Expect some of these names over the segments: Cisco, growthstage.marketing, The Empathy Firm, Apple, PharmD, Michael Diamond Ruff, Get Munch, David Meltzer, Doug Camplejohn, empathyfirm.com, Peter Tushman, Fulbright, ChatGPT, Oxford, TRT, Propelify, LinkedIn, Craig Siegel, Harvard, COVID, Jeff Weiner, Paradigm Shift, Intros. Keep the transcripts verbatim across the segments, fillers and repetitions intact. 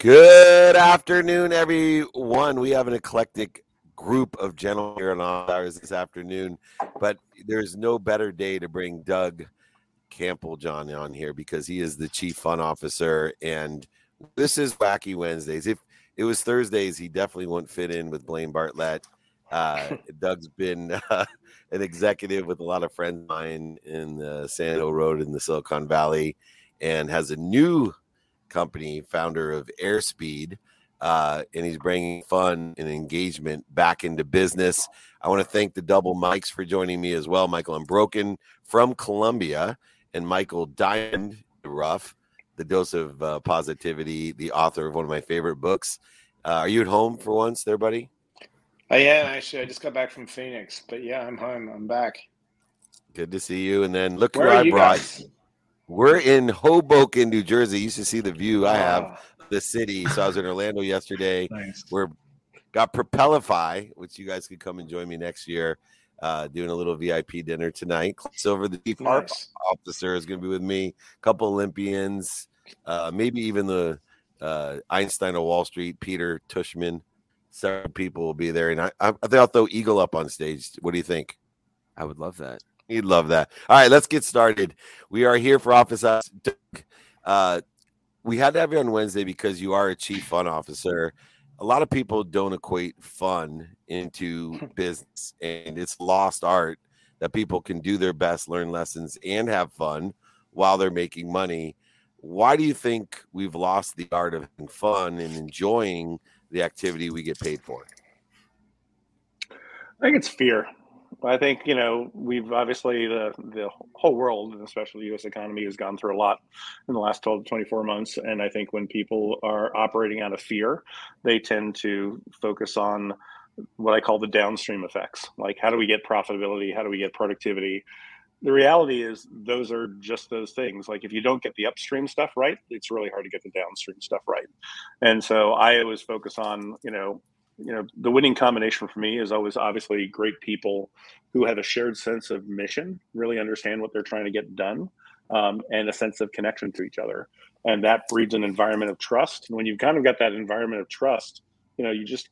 Good afternoon, everyone. We have an eclectic group of gentlemen here in office hours this afternoon, but there's no better day to bring Doug Camplejohn on here because he is the chief fun officer, and this is Wacky Wednesdays. If it was Thursdays, he definitely wouldn't fit in with Blaine Bartlett. Uh, Doug's been uh, an executive with a lot of friends of mine in the San Diego Road in the Silicon Valley, and has a new company, founder of Airspeed, uh, and he's bringing fun and engagement back into business. I want to thank the double mics for joining me as well. Michael Unbroken from Columbia and Michael Diamond Ruff, the dose of uh, positivity, the author of one of my favorite books. Uh, are you at home for once there, buddy? I am, actually. I just got back from Phoenix, but yeah, I'm home. I'm back. Good to see you. And then look who I brought. Guys? We're in Hoboken, New Jersey. You should see the view I have of the city. So I was in Orlando yesterday. Nice. We're got Propelify, which you guys could come and join me next year. Uh, doing a little V I P dinner tonight. Silver, the chief nice. officer, is going to be with me. A couple Olympians, uh, maybe even the uh, Einstein of Wall Street, Peter Tushman. Several people will be there, and I, I think I'll throw Eagle up on stage. What do you think? I would love that. He'd love that. All right, let's get started. We are here for Office Us. Uh, we had to have you on Wednesday because you are a chief fun officer. A lot of people don't equate fun into business, and it's lost art that people can do their best, learn lessons, and have fun while they're making money. Why do you think we've lost the art of having fun and enjoying the activity we get paid for? I think it's fear. I think, you know, we've obviously the the whole world, and especially the U S economy, has gone through a lot in the last twelve to twenty-four months. And I think when people are operating out of fear, they tend to focus on what I call the downstream effects. Like, how do we get profitability? How do we get productivity? The reality is those are just those things. Like, if you don't get the upstream stuff right, it's really hard to get the downstream stuff right. And so I always focus on, you know, you know, the winning combination for me is always obviously great people who have a shared sense of mission, really understand what they're trying to get done, um, and a sense of connection to each other. And that breeds an environment of trust. And when you've kind of got that environment of trust, you know, you just,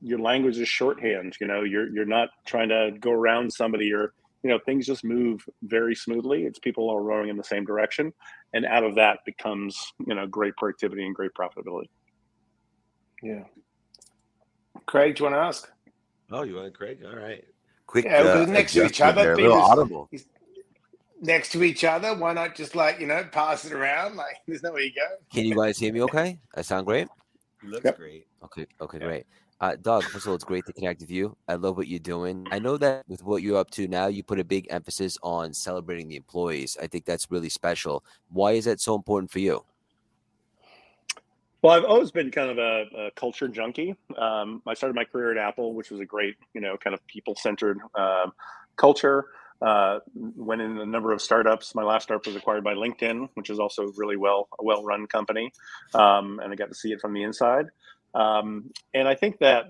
your language is shorthand, you know, you're, you're not trying to go around somebody, or, you know, things just move very smoothly. It's people all rowing in the same direction. And out of that becomes, you know, great productivity and great profitability. Yeah. Craig, do you want to ask? Oh, you want to, Craig? All right. Quick. Yeah, we'll uh, next to each other. Little audible. Next to each other. Why not just, like, you know, pass it around? Like, there's no way you go. Can you guys hear me okay? I sound great? You look yep. great. Okay, okay, yeah. great. Uh, Doug, first of all, it's great to connect with you. I love what you're doing. I know that with what you're up to now, you put a big emphasis on celebrating the employees. I think that's really special. Why is that so important for you? Well, I've always been kind of a, a culture junkie. Um, I started my career at Apple, which was a great, you know, kind of people-centered uh, culture. Uh, went in a number of startups. My last startup was acquired by LinkedIn, which is also really well a well-run company. Um, and I got to see it from the inside. Um, and I think that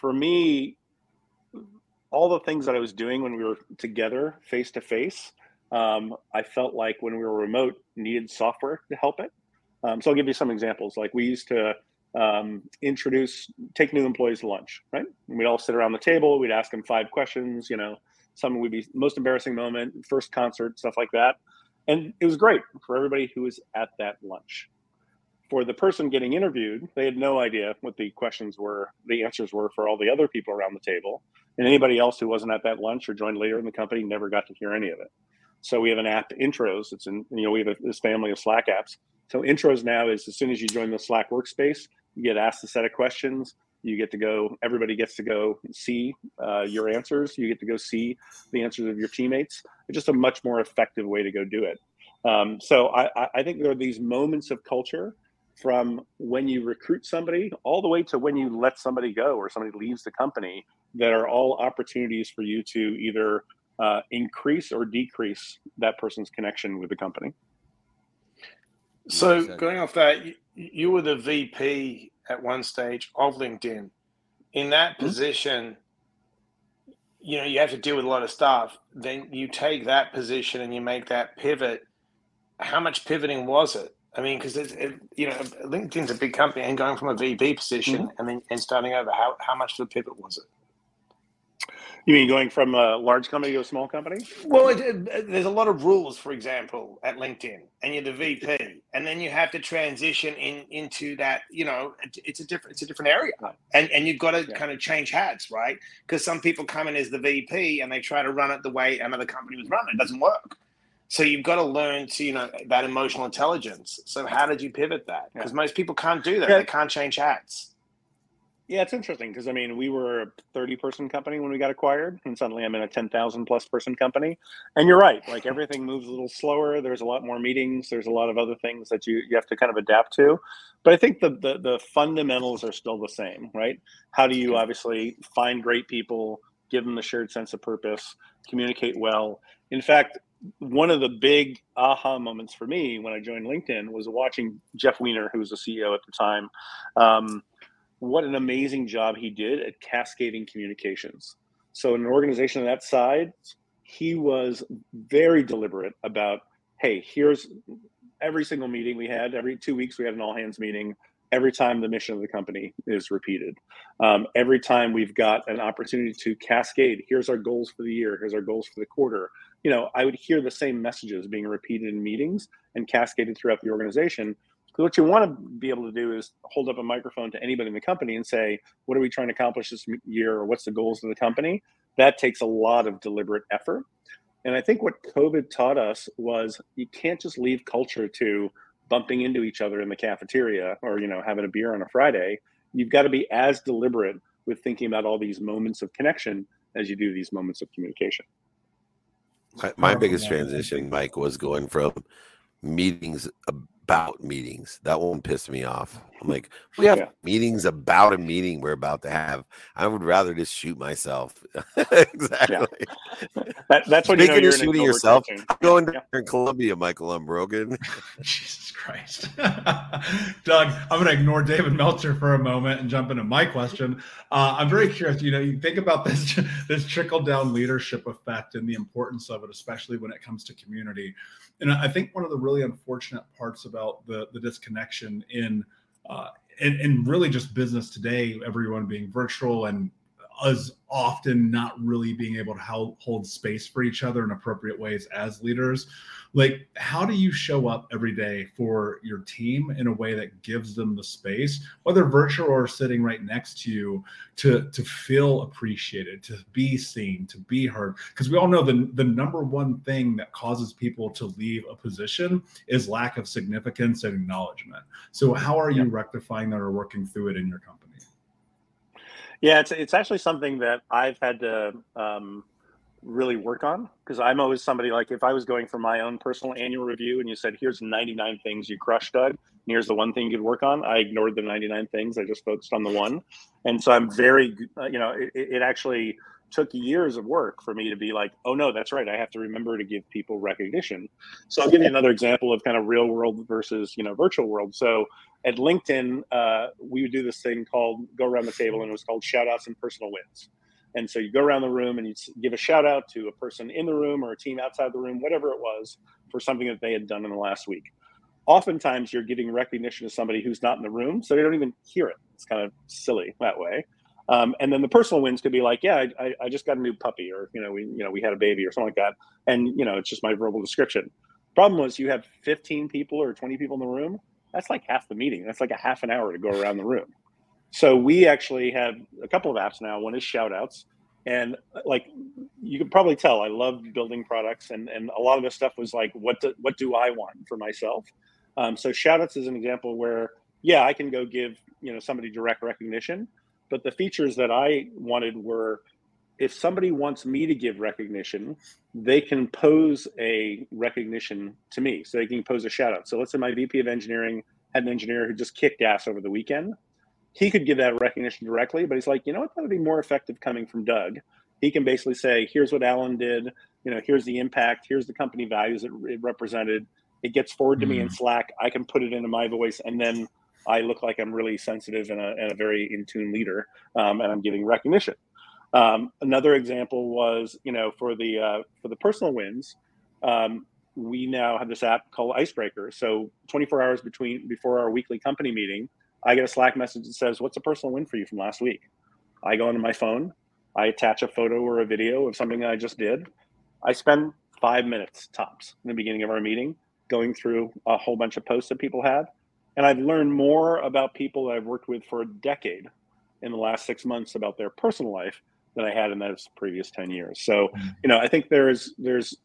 for me, all the things that I was doing when we were together face-to-face, um, I felt like when we were remote, needed software to help it. Um, so I'll give you some examples. Like, we used to um, introduce, take new employees to lunch, right? And we'd all sit around the table. We'd ask them five questions, you know, some would be most embarrassing moment, first concert, stuff like that. And it was great for everybody who was at that lunch. For the person getting interviewed, they had no idea what the questions were, the answers were for all the other people around the table. And anybody else who wasn't at that lunch or joined later in the company never got to hear any of it. So we have an app, Intros. It's in, you know, we have a, this family of Slack apps. So Intros now is, as soon as you join the Slack workspace, you get asked a set of questions. You get to go, everybody gets to go see uh, your answers. You get to go see the answers of your teammates. It's just a much more effective way to go do it. Um, so I, I think there are these moments of culture from when you recruit somebody all the way to when you let somebody go or somebody leaves the company that are all opportunities for you to either uh, increase or decrease that person's connection with the company. So exactly. Going off that, you, you were the V P at one stage of LinkedIn. In that mm-hmm. position, you know, you have to deal with a lot of stuff. Then you take that position and you make that pivot. How much pivoting was it? I mean, because it, you know, LinkedIn's a big company, and going from a V P position mm-hmm. and then and starting over, how how much of a pivot was it? You mean going from a large company to a small company? Well, it, it, there's a lot of rules, for example, at LinkedIn, and you're the V P, and then you have to transition in into that. You know, it, it's a different, it's a different area, and and you've got to yeah. kind of change hats, right? Because some people come in as the V P and they try to run it the way another company was running. It doesn't work. So you've got to learn to, you know, that emotional intelligence. So how did you pivot that? Because yeah. most people can't do that. Yeah. They can't change hats. Yeah, it's interesting because, I mean, we were a thirty person company when we got acquired, and suddenly I'm in a ten thousand plus person company. And you're right, like everything moves a little slower. There's a lot more meetings. There's a lot of other things that you, you have to kind of adapt to. But I think the, the the fundamentals are still the same, right? How do you obviously find great people, give them the shared sense of purpose, communicate well? In fact, one of the big aha moments for me when I joined LinkedIn was watching Jeff Weiner, who was the C E O at the time. Um, what an amazing job he did at cascading communications. So in an organization of that size, he was very deliberate about, hey, here's every single meeting we had, every two weeks we had an all hands meeting. Every time the mission of the company is repeated, um, every time we've got an opportunity to cascade, here's our goals for the year, here's our goals for the quarter. You know, I would hear the same messages being repeated in meetings and cascaded throughout the organization. Because what you want to be able to do is hold up a microphone to anybody in the company and say, what are we trying to accomplish this year? Or what's the goals of the company? That takes a lot of deliberate effort. And I think what COVID taught us was you can't just leave culture to bumping into each other in the cafeteria or, you know, having a beer on a Friday. You've got to be as deliberate with thinking about all these moments of connection as you do these moments of communication. My, my biggest transition, Mike, was going from meetings about meetings. That one pissed me off. I'm like, we have yeah. meetings about a meeting we're about to have. I would rather just shoot myself. Exactly. Yeah. That, that's what Speaking you know you're shooting yourself. I'm going yeah. to Columbia, Michael. I'm broken. Jesus Christ. Doug, I'm going to ignore David Meltzer for a moment and jump into my question. Uh, I'm very curious. You know, you think about this this trickle down leadership effect and the importance of it, especially when it comes to community. And I think one of the really unfortunate parts about the the disconnection in Uh, and, and really just business today, everyone being virtual and us often not really being able to help hold space for each other in appropriate ways as leaders. Like, how do you show up every day for your team in a way that gives them the space, whether virtual or sitting right next to you, to, to feel appreciated, to be seen, to be heard? Because we all know the, the number one thing that causes people to leave a position is lack of significance and acknowledgement. So how are you yeah. rectifying that or working through it in your company? Yeah, it's it's actually something that I've had to um, really work on, because I'm always somebody, like, if I was going for my own personal annual review and you said, here's ninety-nine things you crushed, Doug, and here's the one thing you could work on, I ignored the ninety-nine things. I just focused on the one. And so I'm very, uh, you know, it, it actually took years of work for me to be like, oh, no, that's right. I have to remember to give people recognition. So I'll give you another example of kind of real world versus, you know, virtual world. So at LinkedIn, uh, we would do this thing called go around the table, and it was called shout outs and personal wins. And so you go around the room and you give a shout out to a person in the room or a team outside the room, whatever it was, for something that they had done in the last week. Oftentimes you're giving recognition to somebody who's not in the room, so they don't even hear it. It's kind of silly that way. Um, and then the personal wins could be like, yeah, I, I just got a new puppy, or, you know, we, you know, we had a baby or something like that. And, you know, it's just my verbal description. Problem was, you have fifteen people or twenty people in the room. That's like half the meeting. That's like a half an hour to go around the room. So we actually have a couple of apps now. One is shout outs. And like, you can probably tell, I love building products. And, and a lot of this stuff was like, what do, what do I want for myself? Um, so shout outs is an example where, yeah, I can go give, you know, somebody direct recognition. But the features that I wanted were, if somebody wants me to give recognition, they can pose a recognition to me. So they can pose a shout out. So let's say my V P of engineering had an engineer who just kicked ass over the weekend. He could give that recognition directly, but he's like, you know what, that would be more effective coming from Doug. He can basically say, here's what Alan did. You know, here's the impact. Here's the company values it, it represented. It gets forwarded to mm-hmm. me in Slack. I can put it into my voice, and then I look like I'm really sensitive and a, and a very in tune leader, um, and I'm giving recognition. Um, another example was, you know, for the uh, for the personal wins, um, we now have this app called Icebreaker. So twenty-four hours between before our weekly company meeting, I get a Slack message that says, what's a personal win for you from last week? I go into my phone, I attach a photo or a video of something I just did. I spend five minutes tops in the beginning of our meeting going through a whole bunch of posts that people had. And I've learned more about people I've worked with for a decade in the last six months about their personal life than I had in those previous ten years. So, you know, I think there's, there's,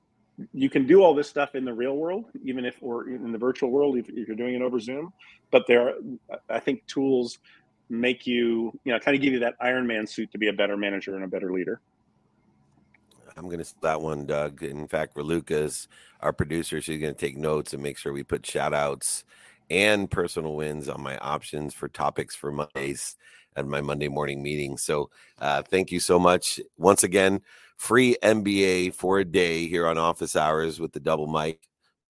you can do all this stuff in the real world, even if, or in the virtual world, if, if you're doing it over Zoom, but there are, I think tools make you, you know, kind of give you that Iron Man suit to be a better manager and a better leader. I'm going to steal that one, Doug. In fact, Raluca's our producer. She's going to take notes and make sure we put shout outs and personal wins on my options for topics for Mondays at my Monday morning meeting. So uh, thank you so much. Once again, free M B A for a day here on Office Hours with the double mic,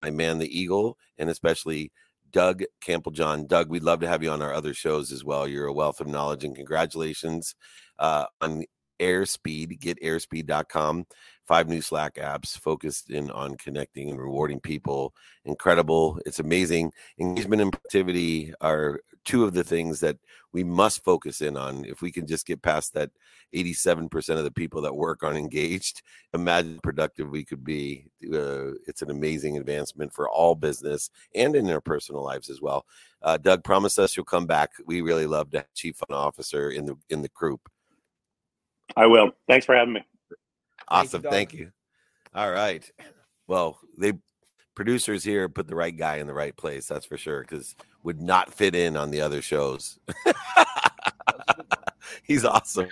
my man, the Eagle, and especially Doug Camplejohn. Doug, we'd love to have you on our other shows as well. You're a wealth of knowledge, and congratulations uh, on Airspeed, get airspeed dot com. Five new Slack apps focused in on connecting and rewarding people. Incredible. It's amazing. Engagement and productivity are two of the things that we must focus in on. If we can just get past that eighty-seven percent of the people that work on engaged, imagine how productive we could be. Uh, it's an amazing advancement for all business and in their personal lives as well. Uh, Doug, promise us you'll come back. We really love to have Chief Fun Officer in the in the group. I will. Thanks for having me. Awesome. Thanks, thank you. All right. Well, they producers here put the right guy in the right place. That's for sure. Because would not fit in on the other shows. He's awesome.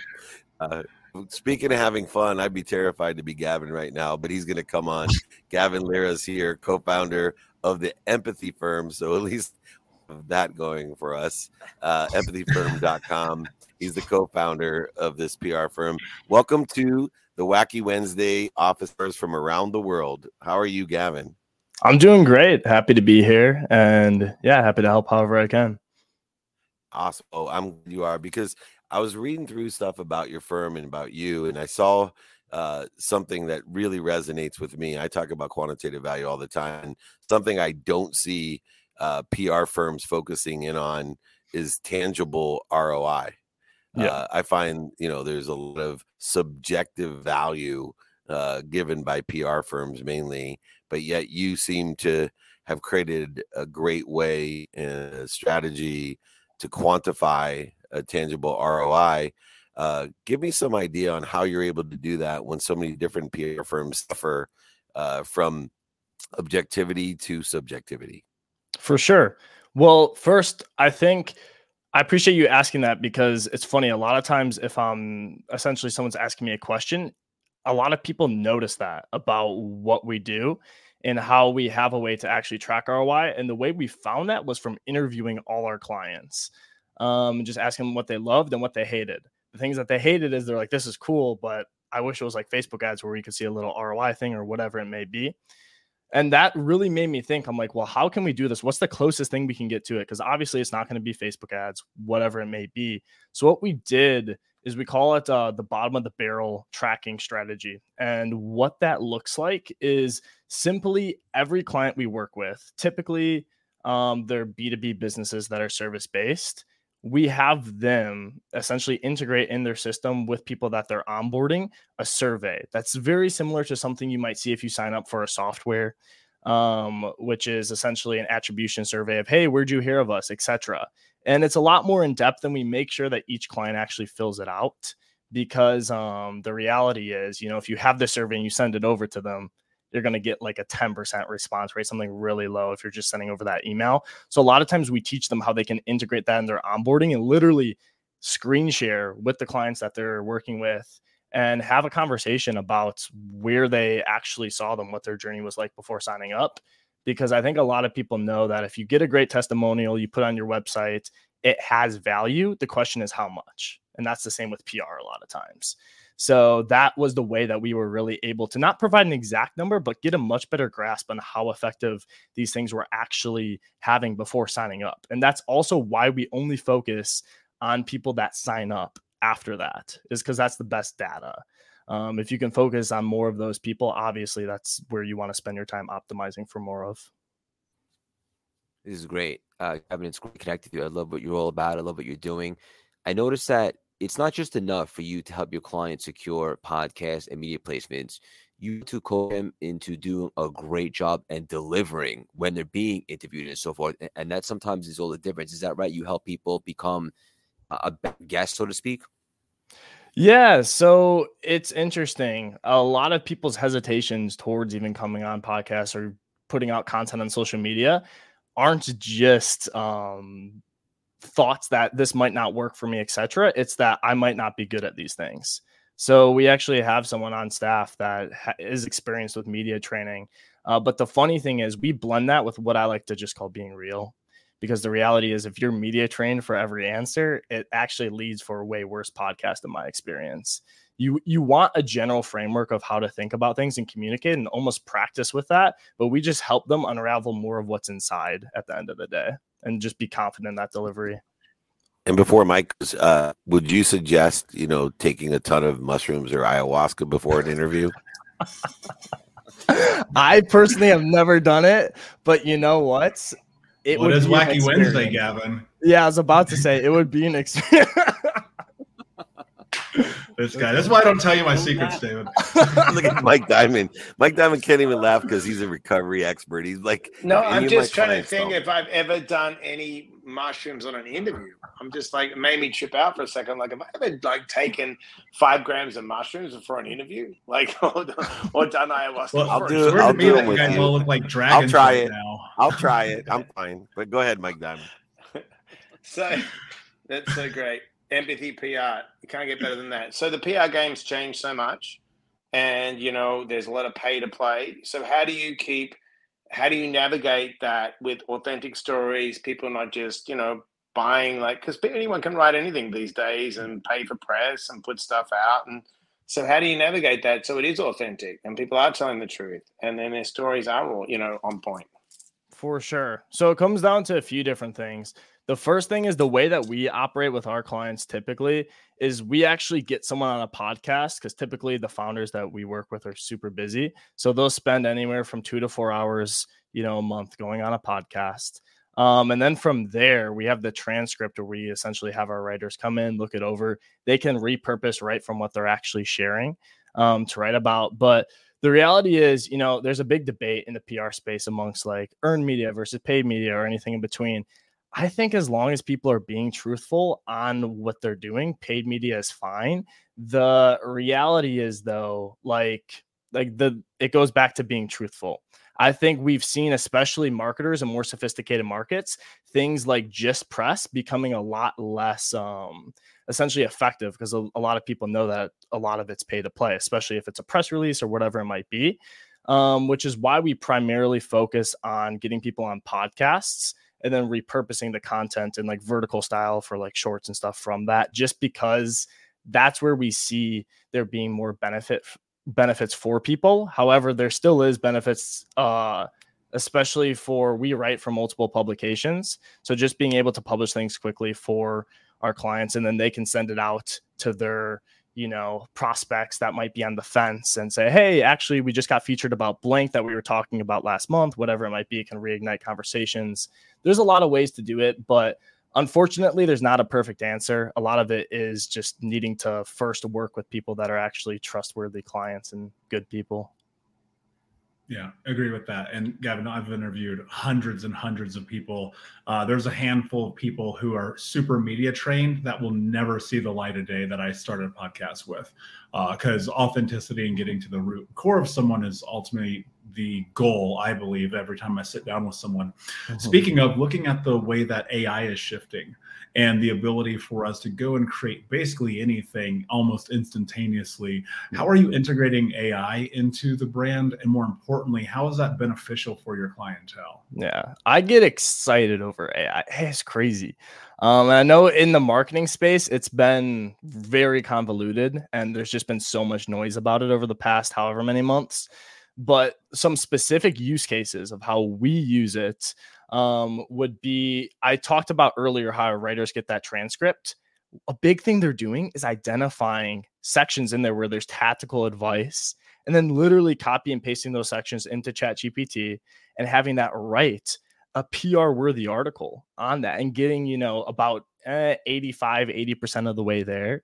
Uh, speaking of having fun, I'd be terrified to be Gavin right now, but he's going to come on. Gavin Lira is here, co-founder of the Empathy Firm. So at least that going for us, uh, empathy firm dot com. He's the co-founder of this P R firm. Welcome to the Wacky Wednesday officers from around the world. How are you, Gavin? I'm doing great. Happy to be here. And yeah, happy to help however I can. Awesome. Oh, I'm you are, because I was reading through stuff about your firm and about you, and I saw uh, something that really resonates with me. I talk about quantitative value all the time. Something I don't see uh, P R firms focusing in on is tangible R O I. Yeah. Uh, I find, you know, there's a lot of subjective value uh, given by P R firms mainly, but yet you seem to have created a great way and a strategy to quantify a tangible R O I. Uh, give me some idea on how you're able to do that when so many different P R firms suffer uh, from objectivity to subjectivity. For sure. Well, first, I think I appreciate you asking that, because it's funny. A lot of times if I'm essentially someone's asking me a question, a lot of people notice that about what we do and how we have a way to actually track R O I. And the way we found that was from interviewing all our clients, um, just asking them what they loved and what they hated. The things that they hated is they're like, this is cool, but I wish it was like Facebook ads where you could see a little R O I thing or whatever it may be. And that really made me think, I'm like, well, how can we do this? What's the closest thing we can get to it? Because obviously it's not going to be Facebook ads, whatever it may be. So what we did is we call it uh, the bottom of the barrel tracking strategy. And what that looks like is simply every client we work with, typically um, they're B two B businesses that are service-based. We have them essentially integrate in their system with people that they're onboarding a survey. That's very similar to something you might see if you sign up for a software, um, which is essentially an attribution survey of, hey, where'd you hear of us, et cetera. And it's a lot more in depth, and we make sure that each client actually fills it out, because um, the reality is, you know, if you have the survey and you send it over to them, you're going to get like a ten percent response rate, something really low if you're just sending over that email. So a lot of times we teach them how they can integrate that in their onboarding and literally screen share with the clients that they're working with and have a conversation about where they actually saw them, what their journey was like before signing up. Because I think a lot of people know that if you get a great testimonial, you put on your website, it has value. The question is how much? And that's the same with P R a lot of times. So that was the way that we were really able to not provide an exact number, but get a much better grasp on how effective these things were actually having before signing up. And that's also why we only focus on people that sign up after that, is because that's the best data. Um, if you can focus on more of those people, obviously that's where you want to spend your time optimizing for more of. This is great. Uh, I mean, it's great connected to you. I love what you're all about. I love what you're doing. I noticed that it's not just enough for you to help your clients secure podcasts and media placements. You two coach them into doing a great job and delivering when they're being interviewed and so forth. And that sometimes is all the difference. Is that right? You help people become a guest, so to speak? Yeah. So it's interesting. A lot of people's hesitations towards even coming on podcasts or putting out content on social media aren't just um, thoughts that this might not work for me, et cetera. It's that I might not be good at these things. So we actually have someone on staff that ha- is experienced with media training. Uh, but the funny thing is we blend that with what I like to just call being real, because the reality is if you're media trained for every answer, it actually leads for a way worse podcast in my experience. You you want a general framework of how to think about things and communicate and almost practice with that. But we just help them unravel more of what's inside at the end of the day and just be confident in that delivery. And before Mike, uh, would you suggest, you know, taking a ton of mushrooms or ayahuasca before an interview? I personally have never done it, but you know what? It well, would it is Wacky Wednesday, Gavin. Yeah, I was about to say it would be an experience. This guy. That's why I don't tell you my secrets, David. Look at Mike Diamond. Mike Diamond can't even laugh because he's a recovery expert. He's like, no, I'm just trying to think if I've ever done any mushrooms on an interview. I'm just like, it made me trip out for a second. Like, have I ever like taken five grams of mushrooms before an interview? Like, or, or done ayahuasca? Well, I'll do it. I'll do it with you. Look like dragons. I'll try it. Now. I'll try it. I'm fine. But go ahead, Mike Diamond. So that's so great. Empathy P R. You can't get better than that. So the P R game's changed so much, and you know there's a lot of pay to play. So how do you keep, how do you navigate that with authentic stories? People not just you know buying like because anyone can write anything these days and pay for press and put stuff out. And so how do you navigate that so it is authentic and people are telling the truth and then their stories are all you know on point? For sure. So it comes down to a few different things. The first thing is the way that we operate with our clients typically is we actually get someone on a podcast because typically the founders that we work with are super busy. So they'll spend anywhere from two to four hours, you know, a month going on a podcast. Um, and then from there, we have the transcript where we essentially have our writers come in, look it over. They can repurpose right from what they're actually sharing um, to write about. But the reality is, you know, there's a big debate in the P R space amongst like earned media versus paid media or anything in between. I think as long as people are being truthful on what they're doing, paid media is fine. The reality is, though, like like the it goes back to being truthful. I think we've seen, especially marketers in more sophisticated markets, things like just press becoming a lot less um, essentially effective because a, a lot of people know that a lot of it's pay to play, especially if it's a press release or whatever it might be, um, which is why we primarily focus on getting people on podcasts and then repurposing the content in like vertical style for like shorts and stuff from that, just because that's where we see there being more benefit benefits for people. However, there still is benefits, uh, especially for we write for multiple publications. So just being able to publish things quickly for our clients, and then they can send it out to their, you know, prospects that might be on the fence and say, hey, actually, we just got featured about blank that we were talking about last month, whatever it might be, can reignite conversations. There's a lot of ways to do it, but unfortunately, there's not a perfect answer. A lot of it is just needing to first work with people that are actually trustworthy clients and good people. Yeah, agree with that. And Gavin, I've interviewed hundreds and hundreds of people. Uh, there's a handful of people who are super media trained that will never see the light of day that I started a podcast with, because uh, authenticity and getting to the root core of someone is ultimately the goal, I believe, every time I sit down with someone. Mm-hmm. Speaking of looking at the way that A I is shifting and the ability for us to go and create basically anything almost instantaneously, mm-hmm. how are you integrating A I into the brand? And more importantly, how is that beneficial for your clientele? Yeah, I get excited over A I. It's crazy. Um, and I know in the marketing space, it's been very convoluted and there's just been so much noise about it over the past however many months. But some specific use cases of how we use it um, would be, I talked about earlier how writers get that transcript. A big thing they're doing is identifying sections in there where there's tactical advice, and then literally copy and pasting those sections into ChatGPT and having that write a P R-worthy article on that and getting, you know, about eh, eighty-five, eighty percent of the way there.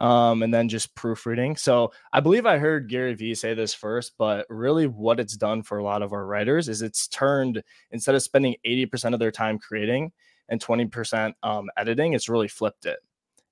Um, and then just proofreading. So I believe I heard Gary Vee say this first, but really what it's done for a lot of our writers is it's turned, instead of spending eighty percent of their time creating and twenty percent um, editing, it's really flipped it.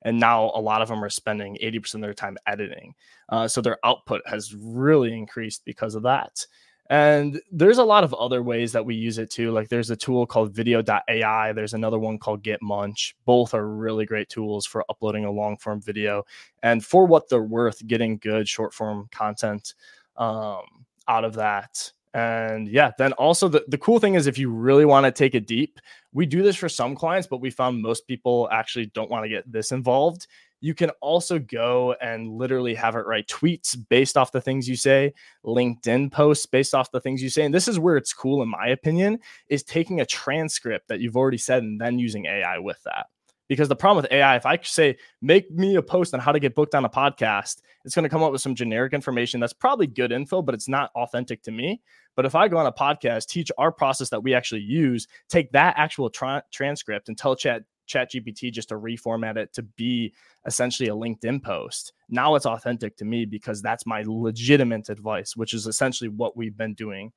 And now a lot of them are spending eighty percent of their time editing. Uh, so their output has really increased because of that. And there's a lot of other ways that we use it too. Like there's a tool called Video dot A I. There's another one called Get Munch. Both are really great tools for uploading a long form video and for what they're worth, getting good short form content um, out of that. And yeah, then also the, the cool thing is if you really want to take it deep, we do this for some clients, but we found most people actually don't want to get this involved. You can also go and literally have it write tweets based off the things you say, LinkedIn posts based off the things you say. And this is where it's cool, in my opinion, is taking a transcript that you've already said and then using A I with that. Because the problem with A I, if I say, make me a post on how to get booked on a podcast, it's going to come up with some generic information that's probably good info, but it's not authentic to me. But if I go on a podcast, teach our process that we actually use, take that actual tra- transcript and tell Chat ChatGPT just to reformat it to be essentially a LinkedIn post, now it's authentic to me because that's my legitimate advice, which is essentially what we've been doing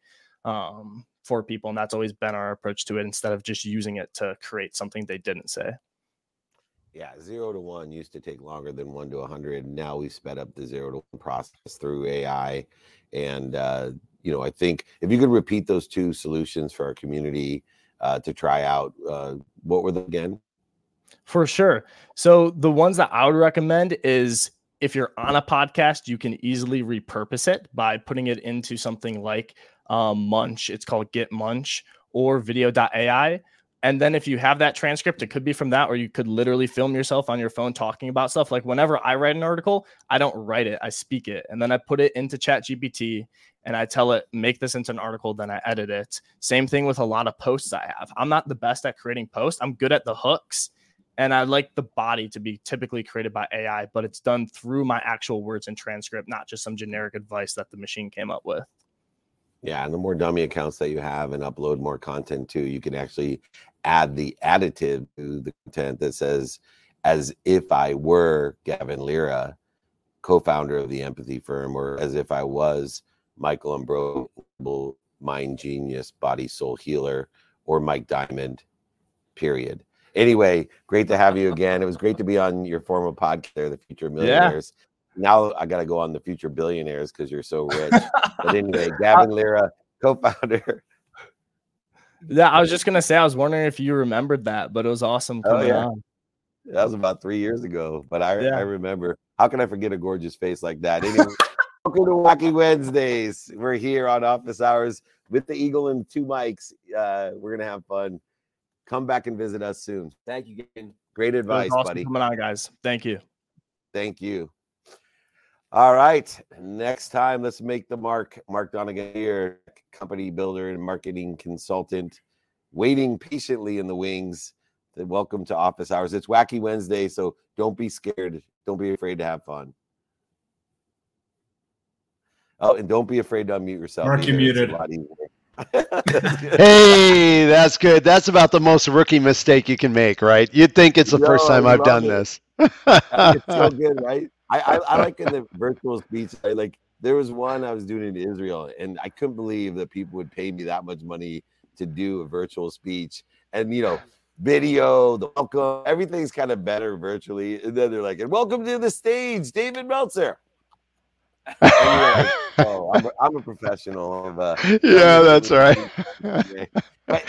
um, for people. And that's always been our approach to it instead of just using it to create something they didn't say. Yeah, zero to one used to take longer than one to a hundred. Now we've sped up the zero to one process through A I. And, uh, you know, I think if you could repeat those two solutions for our community uh, to try out, uh, what were they again? For sure. So the ones that I would recommend is if you're on a podcast, you can easily repurpose it by putting it into something like um, Munch. It's called Get Munch or Video dot A I. And then if you have that transcript, it could be from that, or you could literally film yourself on your phone talking about stuff. Like whenever I write an article, I don't write it, I speak it. And then I put it into ChatGPT and I tell it, make this into an article, then I edit it. Same thing with a lot of posts I have. I'm not the best at creating posts. I'm good at the hooks. And I like the body to be typically created by A I, but it's done through my actual words and transcript, not just some generic advice that the machine came up with. Yeah, and the more dummy accounts that you have and upload more content to, you can actually add the additive to the content that says, as if I were Gavin Lira, co-founder of The Empathy Firm, or as if I was Michael Ambroseable, mind genius, body soul healer, or Mike Diamond, period. Anyway, great to have you again. It was great to be on your former podcast there, The Future Millionaires. Yeah. Now I got to go on The Future Billionaires because you're so rich. But anyway, Gavin Lira, co-founder. Yeah, I was just going to say, I was wondering if you remembered that, but it was awesome. Oh, yeah. On. That was about three years ago, but I, yeah. I remember. How can I forget a gorgeous face like that? Anyway, welcome to Wacky Wednesdays. We're here on Office Hours with the Eagle and two mics. Uh, we're going to have fun. Come back and visit us soon. Thank you again. Great advice, awesome buddy. Coming on, guys. Thank you. Thank you. All right. Next time, let's make the mark. Mark Donnigan here, company builder and marketing consultant, waiting patiently in the wings. Welcome to Office Hours. It's Wacky Wednesday, so don't be scared. Don't be afraid to have fun. Oh, and don't be afraid to unmute yourself. Mark, you muted. That's hey, that's good. That's about the most rookie mistake you can make, right? You'd think it's the no, first time I've done it. This. It's so good, right? I, I, I like in the virtual speech, I like there was one I was doing in Israel, and I couldn't believe that people would pay me that much money to do a virtual speech. And, you know, video, the welcome, everything's kind of better virtually. And then they're like, and welcome to the stage, David Meltzer. Anyway, oh, I'm a, I'm a professional. Of, uh, yeah, that's right. But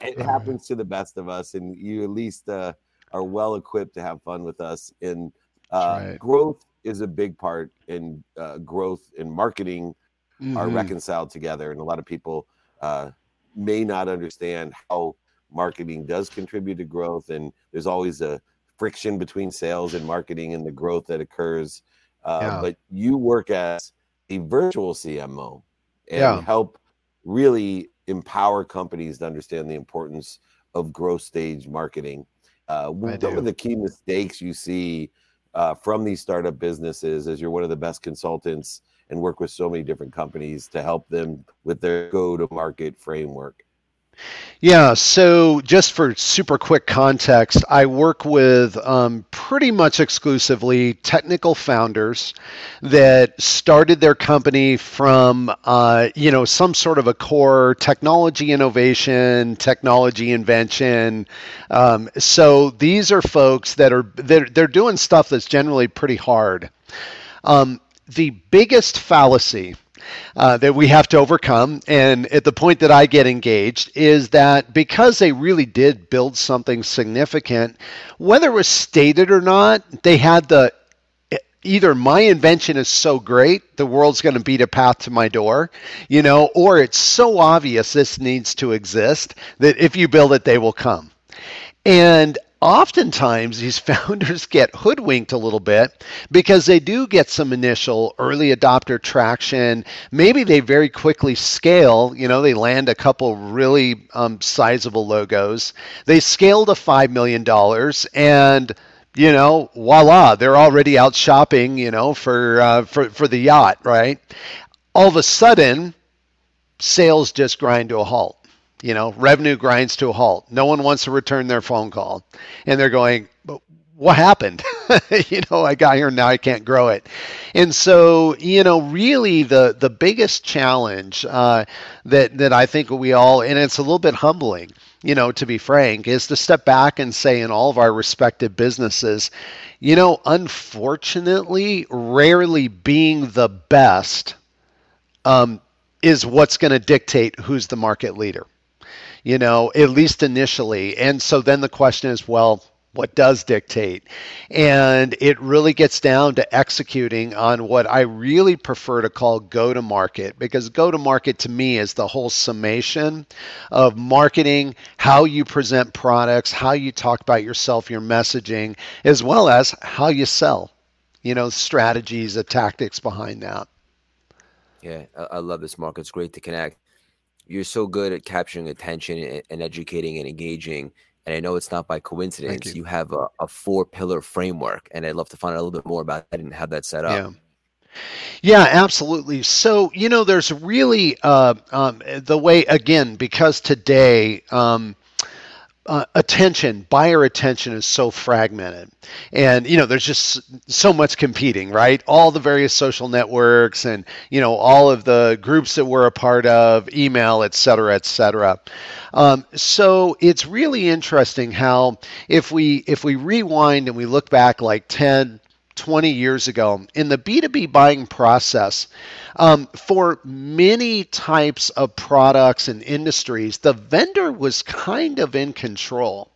it happens to the best of us, and you at least uh, are well equipped to have fun with us. And uh, right. Growth is a big part, and uh, growth and marketing mm-hmm. are reconciled together. And a lot of people uh, may not understand how marketing does contribute to growth, and there's always a friction between sales and marketing and the growth that occurs. Uh, yeah. But you work as a virtual C M O and yeah. help really empower companies to understand the importance of growth stage marketing. Uh, what are the key mistakes you see uh, from these startup businesses, as you're one of the best consultants and work with so many different companies to help them with their go-to-market framework? Yeah, so just for super quick context, I work with um, pretty much exclusively technical founders that started their company from, uh, you know, some sort of a core technology innovation, technology invention. Um, so these are folks that are they're, they're doing stuff that's generally pretty hard. Um, the biggest fallacy Uh, that we have to overcome, and at the point that I get engaged, is that because they really did build something significant, whether it was stated or not, they had the either my invention is so great, the world's going to beat a path to my door, you know, or it's so obvious this needs to exist that if you build it, they will come. And oftentimes, these founders get hoodwinked a little bit because they do get some initial early adopter traction. Maybe they very quickly scale. You know, they land a couple really um, sizable logos. They scale to five million dollars and, you know, voila, they're already out shopping, you know, for, uh, for, for the yacht, right? All of a sudden, sales just grind to a halt. You know, revenue grinds to a halt. No one wants to return their phone call. And they're going, but what happened? You know, I got here and now I can't grow it. And so, you know, really the, the biggest challenge uh, that, that I think we all, and it's a little bit humbling, you know, to be frank, is to step back and say in all of our respective businesses, you know, unfortunately, rarely being the best um, is what's going to dictate who's the market leader. You know, at least initially. And so then the question is, well, what does dictate? And it really gets down to executing on what I really prefer to call go-to-market, because go-to-market to me is the whole summation of marketing, how you present products, how you talk about yourself, your messaging, as well as how you sell, you know, strategies, the tactics behind that. Yeah, I love this, Mark. It's great to connect. You're so good at capturing attention and educating and engaging. And I know it's not by coincidence. You. you have a, a four pillar framework, and I'd love to find out a little bit more about that and how that's set up. Yeah. Yeah, absolutely. So, you know, there's really uh, um, the way, again, because today, um, Uh, attention, buyer attention is so fragmented. And, you know, there's just so much competing, right? All the various social networks and, you know, all of the groups that we're a part of, email, et cetera, et cetera. Um, so it's really interesting how if we if we rewind and we look back like ten, twenty years ago in the B two B buying process, um, for many types of products and industries, the vendor was kind of in control.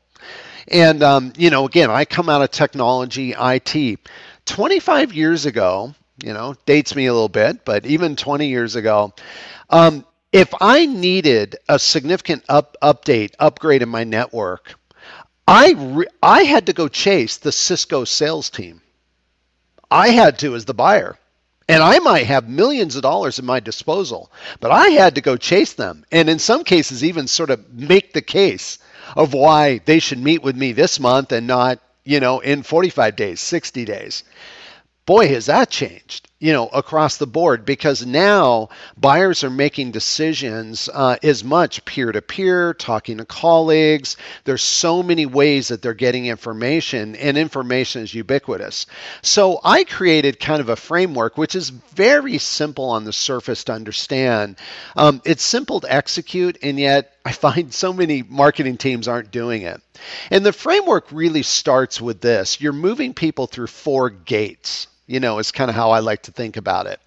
And, um, you know, again, I come out of technology, I T. twenty-five years ago, you know, dates me a little bit, but even twenty years ago, um, if I needed a significant up, update, upgrade in my network, I re- I had to go chase the Cisco sales team. I had to as the buyer, and I might have millions of dollars at my disposal, but I had to go chase them. And in some cases, even sort of make the case of why they should meet with me this month and not, you know, in forty-five days, sixty days. Boy, has that changed, you know, across the board, because now buyers are making decisions uh, as much peer-to-peer, talking to colleagues. There's so many ways that they're getting information, and information is ubiquitous. So I created kind of a framework, which is very simple on the surface to understand. Um, it's simple to execute, and yet I find so many marketing teams aren't doing it. And the framework really starts with this. You're moving people through four gates. You know, it's kind of how I like to think about it.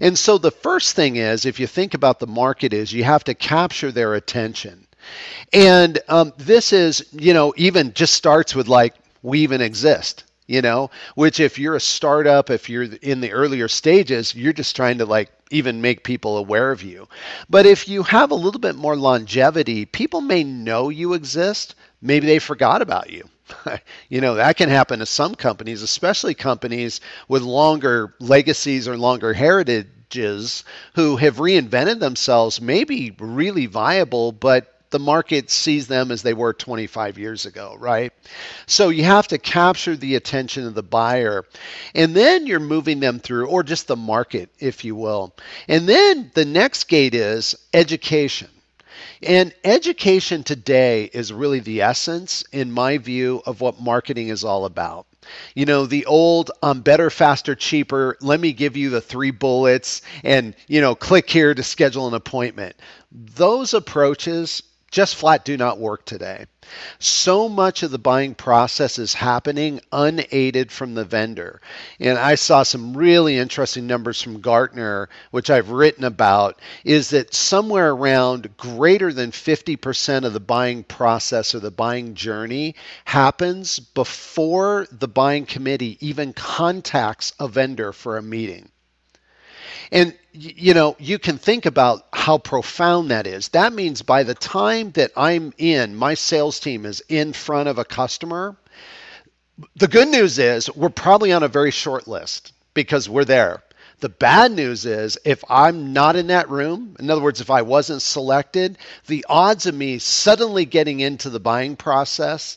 And so the first thing is, if you think about the market, is you have to capture their attention. And um, this is, you know, even just starts with like, we even exist, you know, which if you're a startup, if you're in the earlier stages, you're just trying to like even make people aware of you. But if you have a little bit more longevity, people may know you exist. Maybe they forgot about you. You know, that can happen to some companies, especially companies with longer legacies or longer heritages who have reinvented themselves, maybe really viable, but the market sees them as they were twenty-five years ago, right? So you have to capture the attention of the buyer, and then you're moving them through, or just the market, if you will. And then the next gate is education. And education today is really the essence, in my view, of what marketing is all about. You know, the old um, better, faster, cheaper, let me give you the three bullets and, you know, click here to schedule an appointment. Those approaches just flat do not work today. So much of the buying process is happening unaided from the vendor. And I saw some really interesting numbers from Gartner, which I've written about, is that somewhere around greater than fifty percent of the buying process or the buying journey happens before the buying committee even contacts a vendor for a meeting. And, you know, you can think about how profound that is. That means by the time that I'm in, my sales team is in front of a customer, the good news is we're probably on a very short list because we're there. The bad news is if I'm not in that room, in other words, if I wasn't selected, the odds of me suddenly getting into the buying process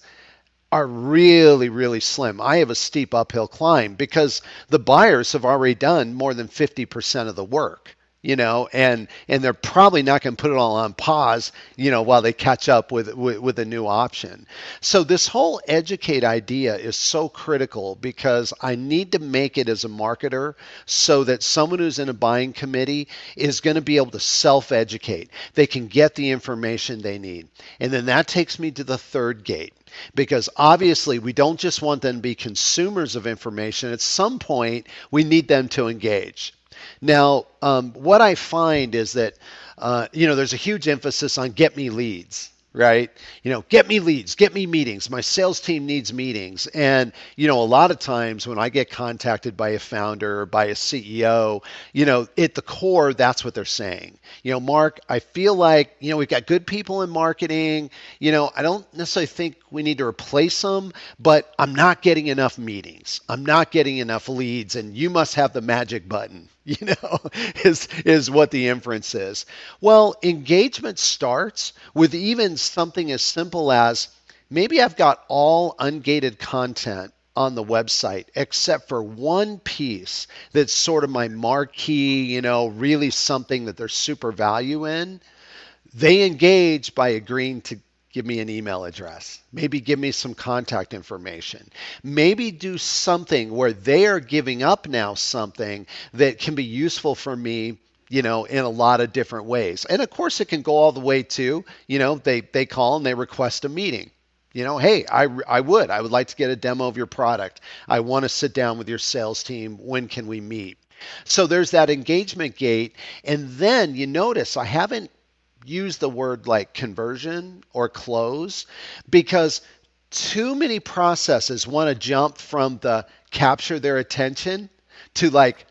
are really, really slim. I have a steep uphill climb because the buyers have already done more than fifty percent of the work, you know, and and they're probably not going to put it all on pause, you know, while they catch up with, with, with a new option. So this whole educate idea is so critical because I need to make it as a marketer so that someone who's in a buying committee is going to be able to self-educate. They can get the information they need. And then that takes me to the third gate. Because obviously we don't just want them to be consumers of information. At some point, we need them to engage. Now, um, what I find is that, uh, you know, there's a huge emphasis on get me leads, right? You know, get me leads, get me meetings. My sales team needs meetings. And, you know, a lot of times when I get contacted by a founder or by a C E O, you know, at the core, that's what they're saying. You know, Mark, I feel like, you know, we've got good people in marketing. You know, I don't necessarily think we need to replace them, but I'm not getting enough meetings. I'm not getting enough leads, and you must have the magic button, you know, is is what the inference is. Well, engagement starts with even something as simple as maybe I've got all ungated content on the website, except for one piece that's sort of my marquee, you know, really something that there's super value in. They engage by agreeing to give me an email address. Maybe give me some contact information. Maybe do something where they are giving up now something that can be useful for me, you know, in a lot of different ways. And of course, it can go all the way to, you know, they they call and they request a meeting. You know, hey, I, I would. I would like to get a demo of your product. I want to sit down with your sales team. When can we meet? So there's that engagement gate. And then you notice I haven't use the word like conversion or close because too many processes want to jump from the capture their attention to like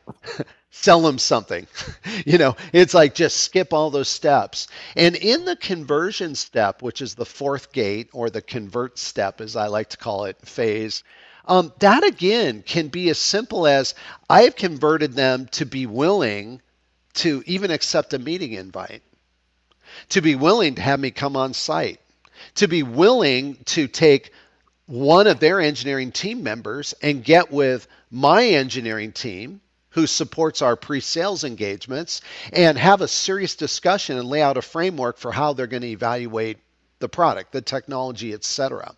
sell them something. You know, it's like just skip all those steps. And in the conversion step, which is the fourth gate or the convert step, as I like to call it, phase, um, that again can be as simple as I have converted them to be willing to even accept a meeting invite, to be willing to have me come on site, to be willing to take one of their engineering team members and get with my engineering team who supports our pre-sales engagements and have a serious discussion and lay out a framework for how they're going to evaluate the product, the technology, et cetera.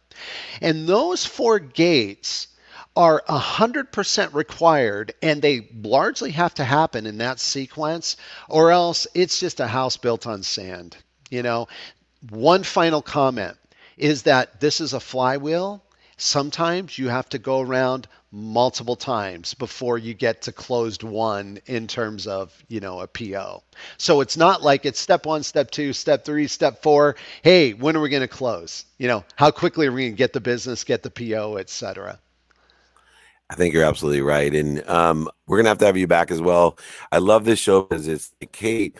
And those four gates are one hundred percent required, and they largely have to happen in that sequence, or else it's just a house built on sand. You know, one final comment is that this is a flywheel. Sometimes you have to go around multiple times before you get to closed one in terms of, you know, a P O. So it's not like it's step one, step two, step three, step four. Hey, when are we going to close? You know, how quickly are we going to get the business, get the P O, et cetera? I think you're absolutely right. And um, we're going to have to have you back as well. I love this show because it's, Kate,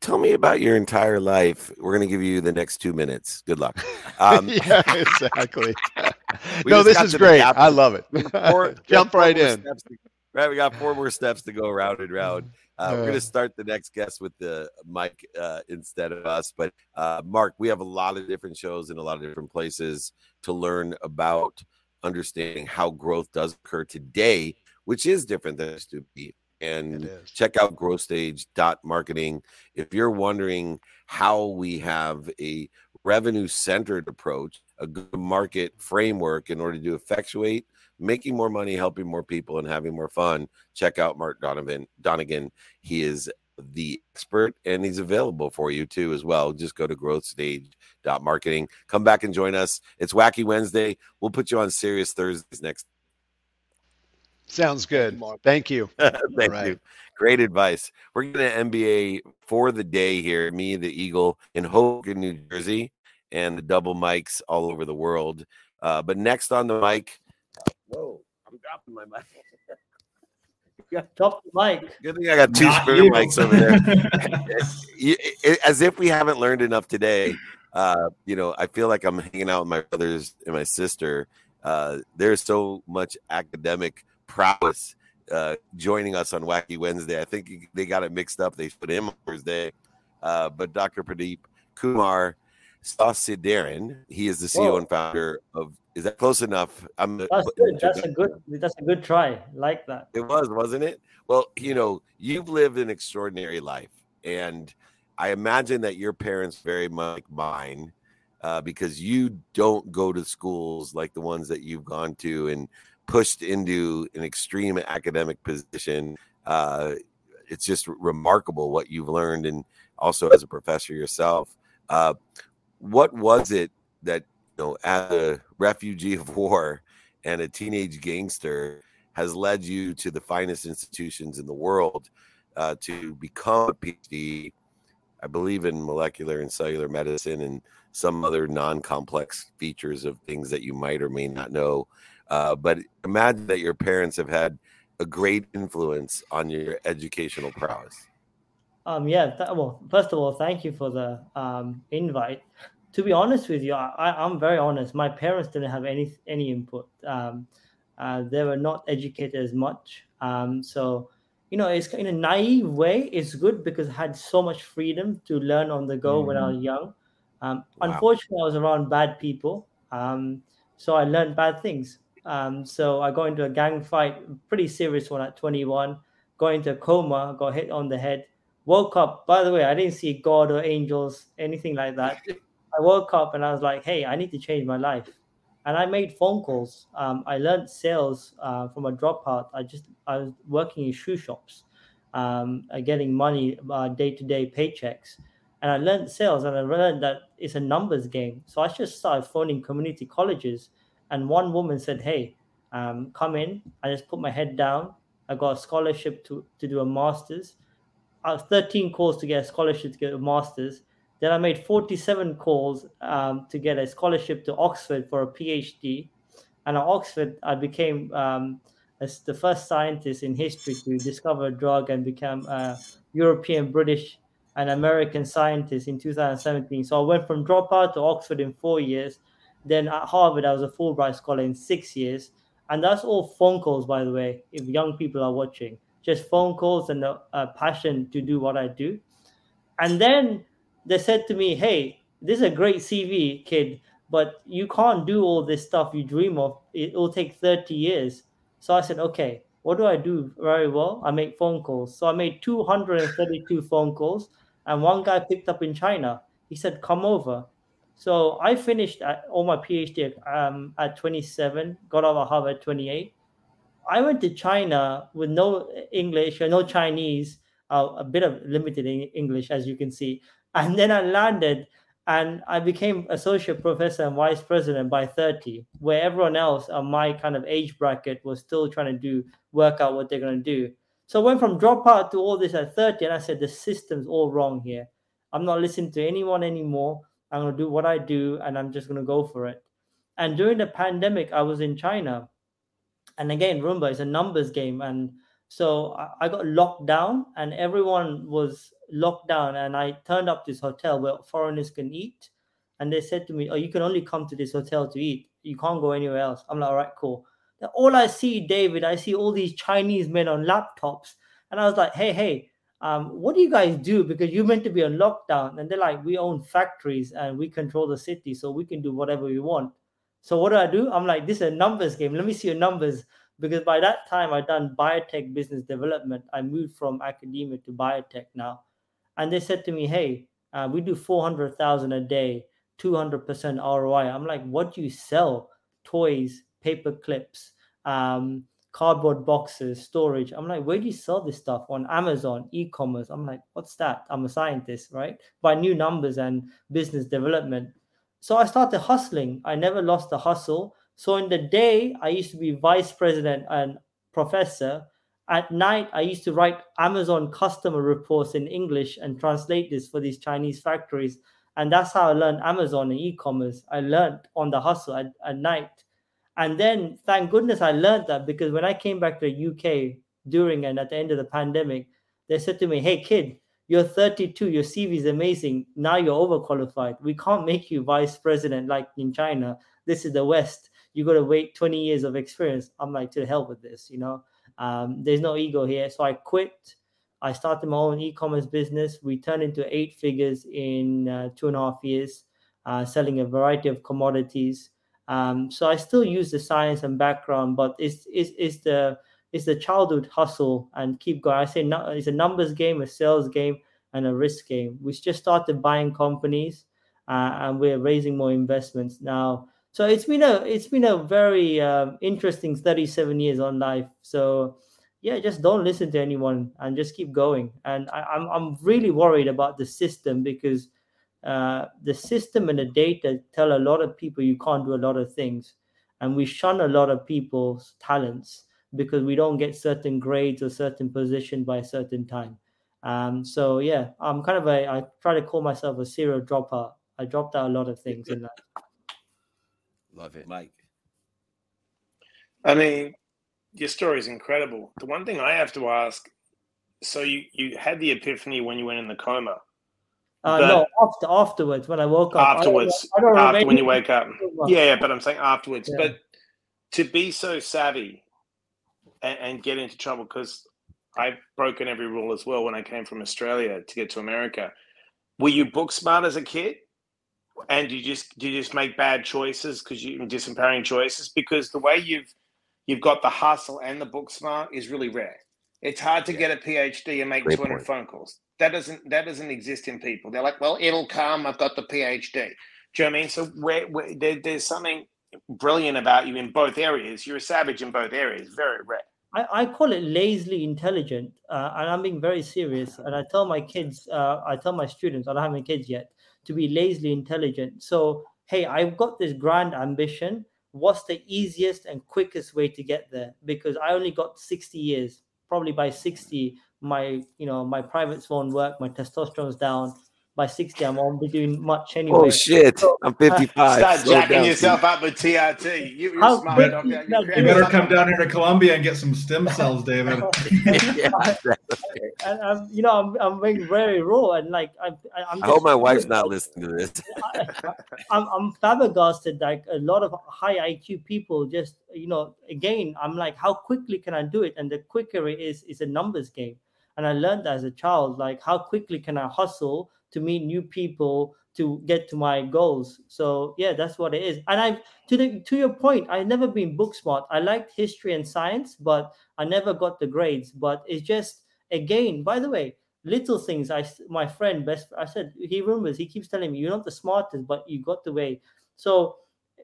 tell me about your entire life. We're going to give you the next two minutes. Good luck. Um, yeah, exactly. No, this is great. I love it. Jump right in. Right, we got four more steps to go round and round. Uh, we're going to start the next guest with the mic uh, instead of us. But uh, Mark, we have a lot of different shows in a lot of different places to learn about understanding how growth does occur today, which is different than it used to be. And check out growth stage dot marketing. If you're wondering how we have a revenue-centered approach, a good market framework in order to effectuate making more money, helping more people, and having more fun, check out Mark Donovan, Donnigan. He is the expert, and he's available for you, too, as well. Just go to growth stage dot marketing. Come back and join us. It's Wacky Wednesday. We'll put you on Serious Thursdays next. Sounds good. Thank you. Thank right. you. Great advice. We're going to M B A for the day here. Me, the Eagle, in Hogan, New Jersey, and the double mics all over the world. Uh, but next on the mic. Whoa, I'm dropping my mic. You got tough mic. Good thing I got two spare mics over there. As if we haven't learned enough today. Uh, you know, I feel like I'm hanging out with my brothers and my sister. Uh, there's so much academic prowess uh, joining us on Wacky Wednesday. I think they got it mixed up. They put him on Thursday. Uh, but Doctor Pradeep Kumar Sacitharan, he is the C E O Whoa. and founder of, is that close enough? I'm that's a, good. That's a good, that's a good try. Like that. It was, wasn't it? Well, you know, you've lived an extraordinary life. And I imagine that your parents very much like mine uh, because you don't go to schools like the ones that you've gone to and pushed into an extreme academic position. Uh, it's just remarkable what you've learned, and also as a professor yourself. Uh, what was it that, you know, as a refugee of war and a teenage gangster, has led you to the finest institutions in the world uh, to become a PhD, I believe, in molecular and cellular medicine and some other non-complex features of things that you might or may not know. Uh, but imagine that your parents have had a great influence on your educational prowess. Um, yeah. Th- well, first of all, thank you for the um, invite. To be honest with you, I, I'm very honest. My parents didn't have any any input. Um, uh, they were not educated as much. Um, so, you know, it's in a naive way, it's good because I had so much freedom to learn on the go mm. when I was young. Um, wow. Unfortunately, I was around bad people. Um, so I learned bad things. Um, so I got into a gang fight, pretty serious one at twenty-one, got into a coma, got hit on the head, woke up. By the way, I didn't see God or angels, anything like that. I woke up and I was like, hey, I need to change my life. And I made phone calls. Um, I learned sales uh, from a dropout. I just, I was working in shoe shops, um, getting money, uh, day-to-day paychecks. And I learned sales, and I learned that it's a numbers game. So I just started phoning community colleges. And one woman said, hey, um, come in. I just put my head down. I got a scholarship to, to do a master's. I was thirteen calls to get a scholarship to get a master's. Then I made forty-seven calls um, to get a scholarship to Oxford for a PhD. And at Oxford, I became um, as the first scientist in history to discover a drug and become a European, British, and American scientist in two thousand seventeen. So I went from dropout to Oxford in four years. Then at Harvard, I was a Fulbright scholar in six years. And that's all phone calls, by the way, if young people are watching. Just phone calls and a, a passion to do what I do. And then they said to me, hey, this is a great C V, kid, but you can't do all this stuff you dream of. It will take thirty years. So I said, okay, what do I do very well? I make phone calls. So I made two hundred thirty-two phone calls. And one guy picked up in China. He said, come over. So I finished at, all my PhD um, at twenty-seven, got out of Harvard at twenty-eight. I went to China with no English or no Chinese, uh, a bit of limited English, as you can see. And then I landed and I became associate professor and vice president by thirty, where everyone else on my kind of age bracket was still trying to do, work out what they're going to do. So I went from dropout to all this at thirty, and I said, the system's all wrong here. I'm not listening to anyone anymore. I'm going to do what I do, and I'm just going to go for it. And during the pandemic, I was in China. And again, remember, it's a numbers game. And so I got locked down, and everyone was locked down. And I turned up this hotel where foreigners can eat. And they said to me, oh, you can only come to this hotel to eat. You can't go anywhere else. I'm like, all right, cool. all I see, David, I see all these Chinese men on laptops. And I was like, hey, hey, um, what do you guys do? Because you're meant to be on lockdown. And they're like, we own factories and we control the city, so we can do whatever we want. So what do I do? I'm like, this is a numbers game. Let me see your numbers. Because by that time, I'd done biotech business development. I moved from academia to biotech now. And they said to me, hey, uh, we do four hundred thousand a day, two hundred percent R O I. I'm like, what do you sell? Toys, paper clips, um, cardboard boxes, storage. I'm like, where do you sell this stuff? On Amazon, e-commerce. I'm like, what's that? I'm a scientist, right? By new numbers and business development. So I started hustling. I never lost the hustle. So in the day, I used to be vice president and professor. At night, I used to write Amazon customer reports in English and translate this for these Chinese factories. And that's how I learned Amazon and e-commerce. I learned on the hustle at, at night. And then, thank goodness, I learned that, because when I came back to the U K during and at the end of the pandemic, they said to me, hey, kid, you're thirty-two, your C V is amazing. Now you're overqualified. We can't make you vice president like in China. This is the West. You got to wait twenty years of experience. I'm like, to hell with this, you know. Um, there's no ego here. So I quit. I started my own e-commerce business. We turned into eight figures in uh, two and a half years, uh, selling a variety of commodities. Um, so I still use the science and background, but it's, it's, it's, the, it's the childhood hustle and keep going. I say no, it's a numbers game, a sales game, and a risk game. We just started buying companies uh, and we're raising more investments now. So it's been a it's been a very uh, interesting thirty-seven years on life. So yeah, just don't listen to anyone and just keep going. And I, I'm I'm really worried about the system, because uh, the system and the data tell a lot of people you can't do a lot of things, and we shun a lot of people's talents because we don't get certain grades or certain position by a certain time. Um, so yeah, I'm kind of a I try to call myself a serial dropout. I dropped out a lot of things in life. Love it, Mike. I mean, your story is incredible. The one thing I have to ask, so you, you had the epiphany when you went in the coma. Uh, no, after, afterwards, when I woke up. Afterwards, I don't, I don't after when you wake up. Yeah, yeah, but I'm saying afterwards. Yeah. But to be so savvy and, and get into trouble, because I've broken every rule as well when I came from Australia to get to America. Were you book smart as a kid? And you just you just make bad choices because you're disempowering choices, because the way you've you've got the hustle and the book smart is really rare. It's hard to yeah. get a PhD and make two hundred phone calls. That doesn't that doesn't exist in people. They're like, well, it'll come. I've got the PhD. Do you know what I mean? So where, where, there, there's something brilliant about you in both areas. You're a savage in both areas. Very rare. I, I call it lazily intelligent, uh, and I'm being very serious. And I tell my kids, uh, I tell my students, I don't have any kids yet, to be lazily intelligent. So, hey, I've got this grand ambition. What's the easiest and quickest way to get there? Because I only got sixty years. Probably by sixty, my you know my privates won't work. My testosterone's down. By sixty, I won't be doing much anyway. Oh shit! So, I'm fifty-five. Start Slow jacking down, yourself dude. up with T R T. You, you're smart. But, you, no, you better come down here to Colombia and get some stem cells, David. yeah, and I'm, you know, I'm I'm being very raw and like I I'm. Just, I hope my wife's not listening to this. I, I'm I'm flabbergasted. Like a lot of high I Q people, just you know, again, I'm like, how quickly can I do it? And the quicker it is, it's a numbers game. And I learned that as a child, like how quickly can I hustle to meet new people, to get to my goals. So yeah, that's what it is. And I've, to the, to your point, I've never been book smart. I liked history and science, but I never got the grades. But it's just, again, by the way, little things. I, my friend, best, I said, he remembers, he keeps telling me, you're not the smartest, but you got the way. So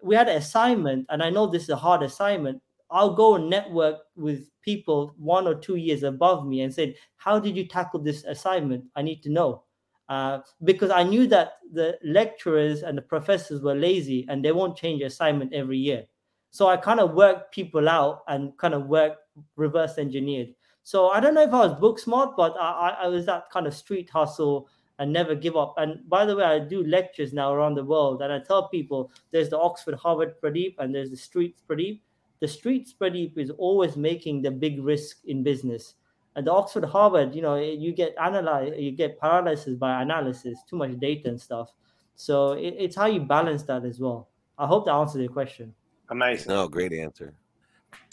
we had an assignment, and I know this is a hard assignment. I'll go and network with people one or two years above me and said, how did you tackle this assignment? I need to know. Uh, because I knew that the lecturers and the professors were lazy and they won't change assignment every year. So I kind of worked people out and kind of worked reverse engineered. So I don't know if I was book smart, but I, I was that kind of street hustle and never give up. And by the way, I do lectures now around the world, and I tell people there's the Oxford, Harvard Pradeep, and there's the streets Pradeep. The streets Pradeep is always making the big risk in business. At the Oxford, Harvard, you know, you get analyze, you get paralysis by analysis, too much data and stuff. So it, it's how you balance that as well. I hope that answers your question. Amazing. No, great answer.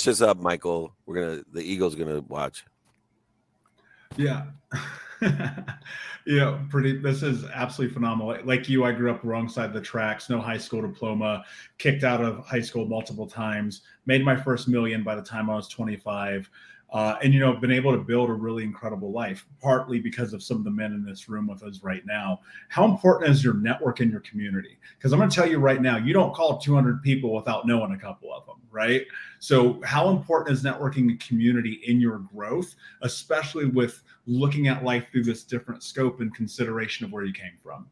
us up, Michael. We're gonna the Eagles gonna watch. Yeah. Yeah, pretty. This is absolutely phenomenal. Like you, I grew up wrong side of the tracks, no high school diploma, kicked out of high school multiple times, made my first million by the time I was twenty-five. Uh, and, you know, I've been able to build a really incredible life, partly because of some of the men in this room with us right now. How important is your network in your community? Because I'm going to tell you right now, you don't call two hundred people without knowing a couple of them, right? So how important is networking and community in your growth, especially with looking at life through this different scope and consideration of where you came from?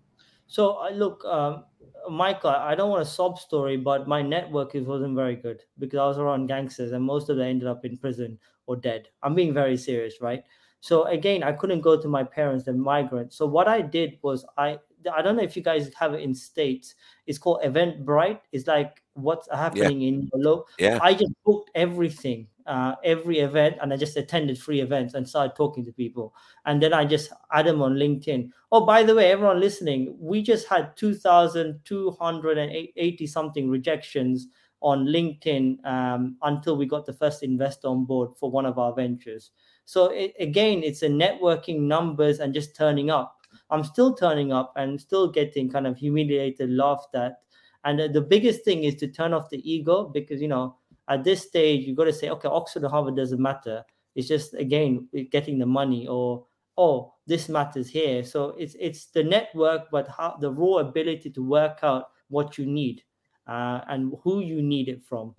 So I look, um, Michael, I don't want a sob story, but my network is, wasn't very good because I was around gangsters and most of them ended up in prison or dead. I'm being very serious, right? So again, I couldn't go to my parents, they're migrants. So what I did was, I I don't know if you guys have it in States, it's called Eventbrite. It's like what's happening yeah. in your local. Yeah. I just booked everything, uh, every event, and I just attended free events and started talking to people. And then I just add them on LinkedIn. Oh, by the way, everyone listening, we just had two thousand two hundred eighty something rejections on LinkedIn um, until we got the first investor on board for one of our ventures. So it, again, it's a networking, numbers, and just turning up. I'm still turning up and still getting kind of humiliated, laughed at. And the, the biggest thing is to turn off the ego, because, you know, at this stage, you've got to say, okay, Oxford or Harvard doesn't matter. It's just, again, getting the money, or, oh, this matters here. So it's it's the network, but how, the raw ability to work out what you need uh, and who you need it from.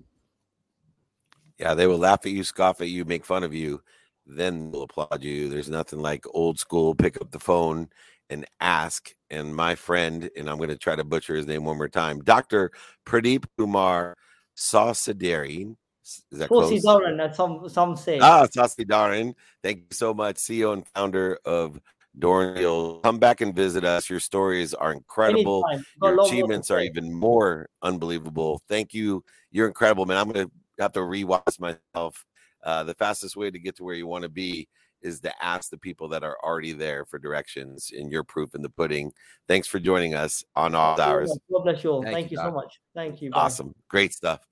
Yeah, they will laugh at you, scoff at you, make fun of you. Then they'll applaud you. There's nothing like old school, pick up the phone and ask. And my friend, and I'm going to try to butcher his name one more time, Doctor Pradeep Kumar Sacitharan. Is that close? Sacitharan, some, some say. Ah, Sacitharan. Thank you so much. C E O and founder of Donsfield. Come back and visit us. Your stories are incredible. Your achievements are even more unbelievable. Thank you. You're incredible, man. I'm going to have to rewatch myself. Uh, the fastest way to get to where you want to be is to ask the people that are already there for directions, and your proof in the pudding. Thanks for joining us on All Hours. God bless you all. Thank, Thank you God. so much. Thank you. Bro. Awesome. Great stuff.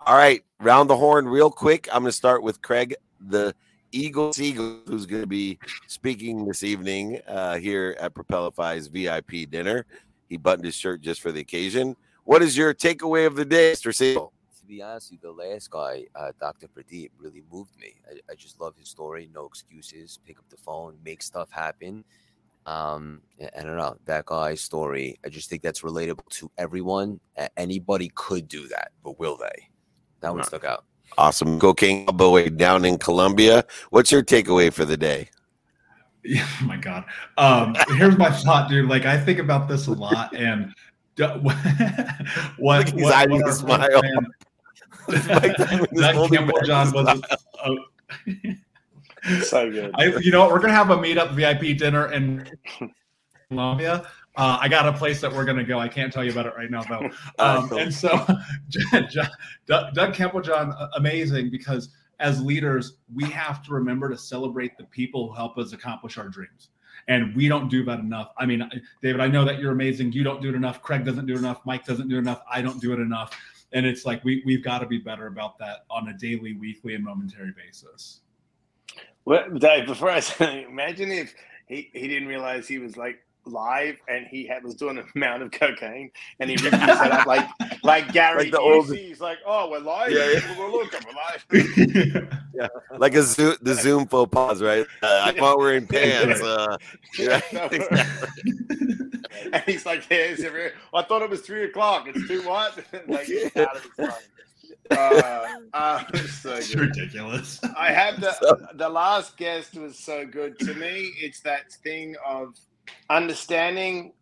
All right. Round the horn real quick. I'm going to start with Craig, the Eagle Siegel, who's going to be speaking this evening uh, here at Propelify's V I P dinner. He buttoned his shirt just for the occasion. What is your takeaway of the day, Mister Siegel? To be honest with you, the last guy, uh, Doctor Pradeep, really moved me. I, I just love his story. No excuses. Pick up the phone. Make stuff happen. Um, I don't know. That guy's story, I just think that's relatable to everyone. Anybody could do that, but will they? That one stuck out. Awesome. Go King all the way down in Colombia. What's your takeaway for the day? Yeah, oh, my God. Um, here's my thought, dude. Like, I think about this a lot. And what, what, what I need to smile. Man, Doug Camplejohn was a, a, so good. I, you know, we're gonna have a meetup V I P dinner in Colombia. Uh, I got a place that we're gonna go. I can't tell you about it right now, though. Um, uh, cool. And so, Doug, Doug Camplejohn, amazing, because as leaders, we have to remember to celebrate the people who help us accomplish our dreams. And we don't do that enough. I mean, David, I know that you're amazing. You don't do it enough. Craig doesn't do it enough. Mike doesn't do it enough. I don't do it enough. And it's like we, we've got to be better about that on a daily, weekly, and momentary basis. Well, Dave, before I say, imagine if he, he didn't realize he was like live and he had, was doing an amount of cocaine and he ripped his head up like like Gary like the old, he's like, oh, we're live. Yeah, yeah. Well, look, we're live. Yeah, like a Zoom, the Zoom faux pas, right? Uh, I thought we were in pants. Uh, yeah, exactly. And he's like, "Here's every. I thought it was three o'clock. It's two what?" Like, it's out of his mind. Uh, uh, so it's ridiculous. I have the so. the last guest was so good to me. It's that thing of understanding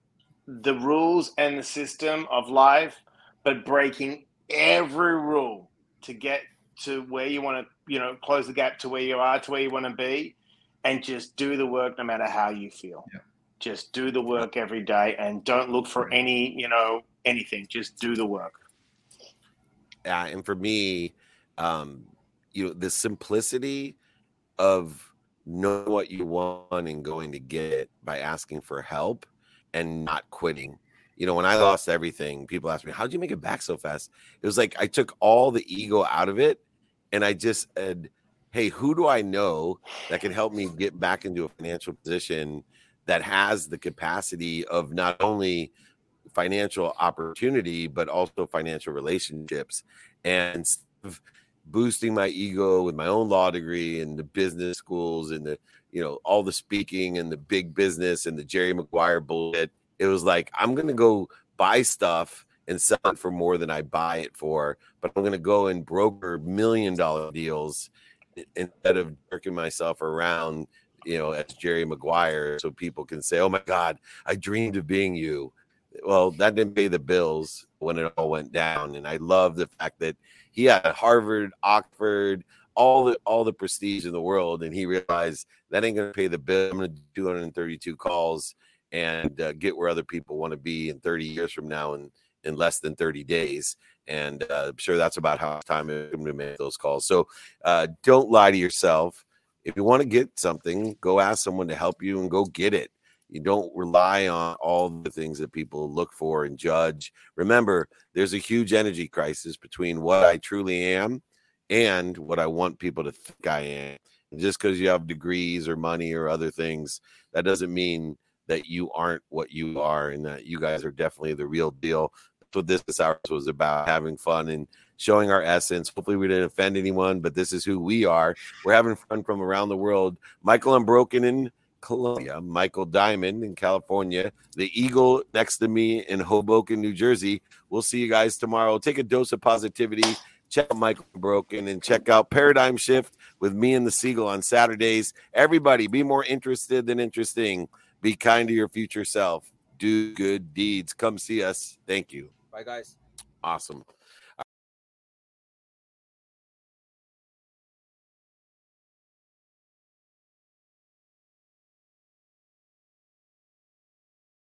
the rules and the system of life, but breaking every rule to get to where you want to, you know, close the gap to where you are, to where you want to be, and just do the work no matter how you feel. Yeah. Just do the work every day and don't look for any, you know, anything. Just do the work. Yeah, and for me, um, you know, the simplicity of knowing what you want and going to get it by asking for help and not quitting. You know, when I lost everything, people asked me, how'd you make it back so fast? It was like I took all the ego out of it And I just said, hey, who do I know that can help me get back into a financial position that has the capacity of not only financial opportunity, but also financial relationships? And instead of boosting my ego with my own law degree and the business schools and the, you know, all the speaking and the big business and the Jerry Maguire bullshit, it was like, I'm going to go buy stuff and sell it for more than I buy it for, but I'm going to go and broker million dollar deals instead of jerking myself around, you know, as Jerry Maguire, so people can say, oh my God, I dreamed of being you. Well, that didn't pay the bills when it all went down. And I love the fact that he had Harvard, Oxford, all the all the prestige in the world, and he realized that ain't going to pay the bill. I'm going to do two hundred thirty-two calls and uh, get where other people want to be in thirty years from now and in less than thirty days. And uh, I'm sure that's about how much time it took him to make those calls. So uh, don't lie to yourself. If you want to get something, go ask someone to help you and go get it. You don't rely on all the things that people look for and judge. Remember, there's a huge energy crisis between what I truly am and what I want people to think I am. And just because you have degrees or money or other things, that doesn't mean that you aren't what you are, and that you guys are definitely the real deal. That's what this, this hour was about, having fun and showing our essence. Hopefully we didn't offend anyone, but this is who we are. We're having fun from around the world. Michael Unbroken in Colombia, Michael Diamond in California, the Eagle next to me in Hoboken, New Jersey. We'll see you guys tomorrow. Take a dose of positivity. Check out Michael Broken and check out Paradigm Shift with me and the Siegel on Saturdays. Everybody, be more interested than interesting. Be kind to your future self. Do good deeds. Come see us. Thank you. Bye, guys. Awesome.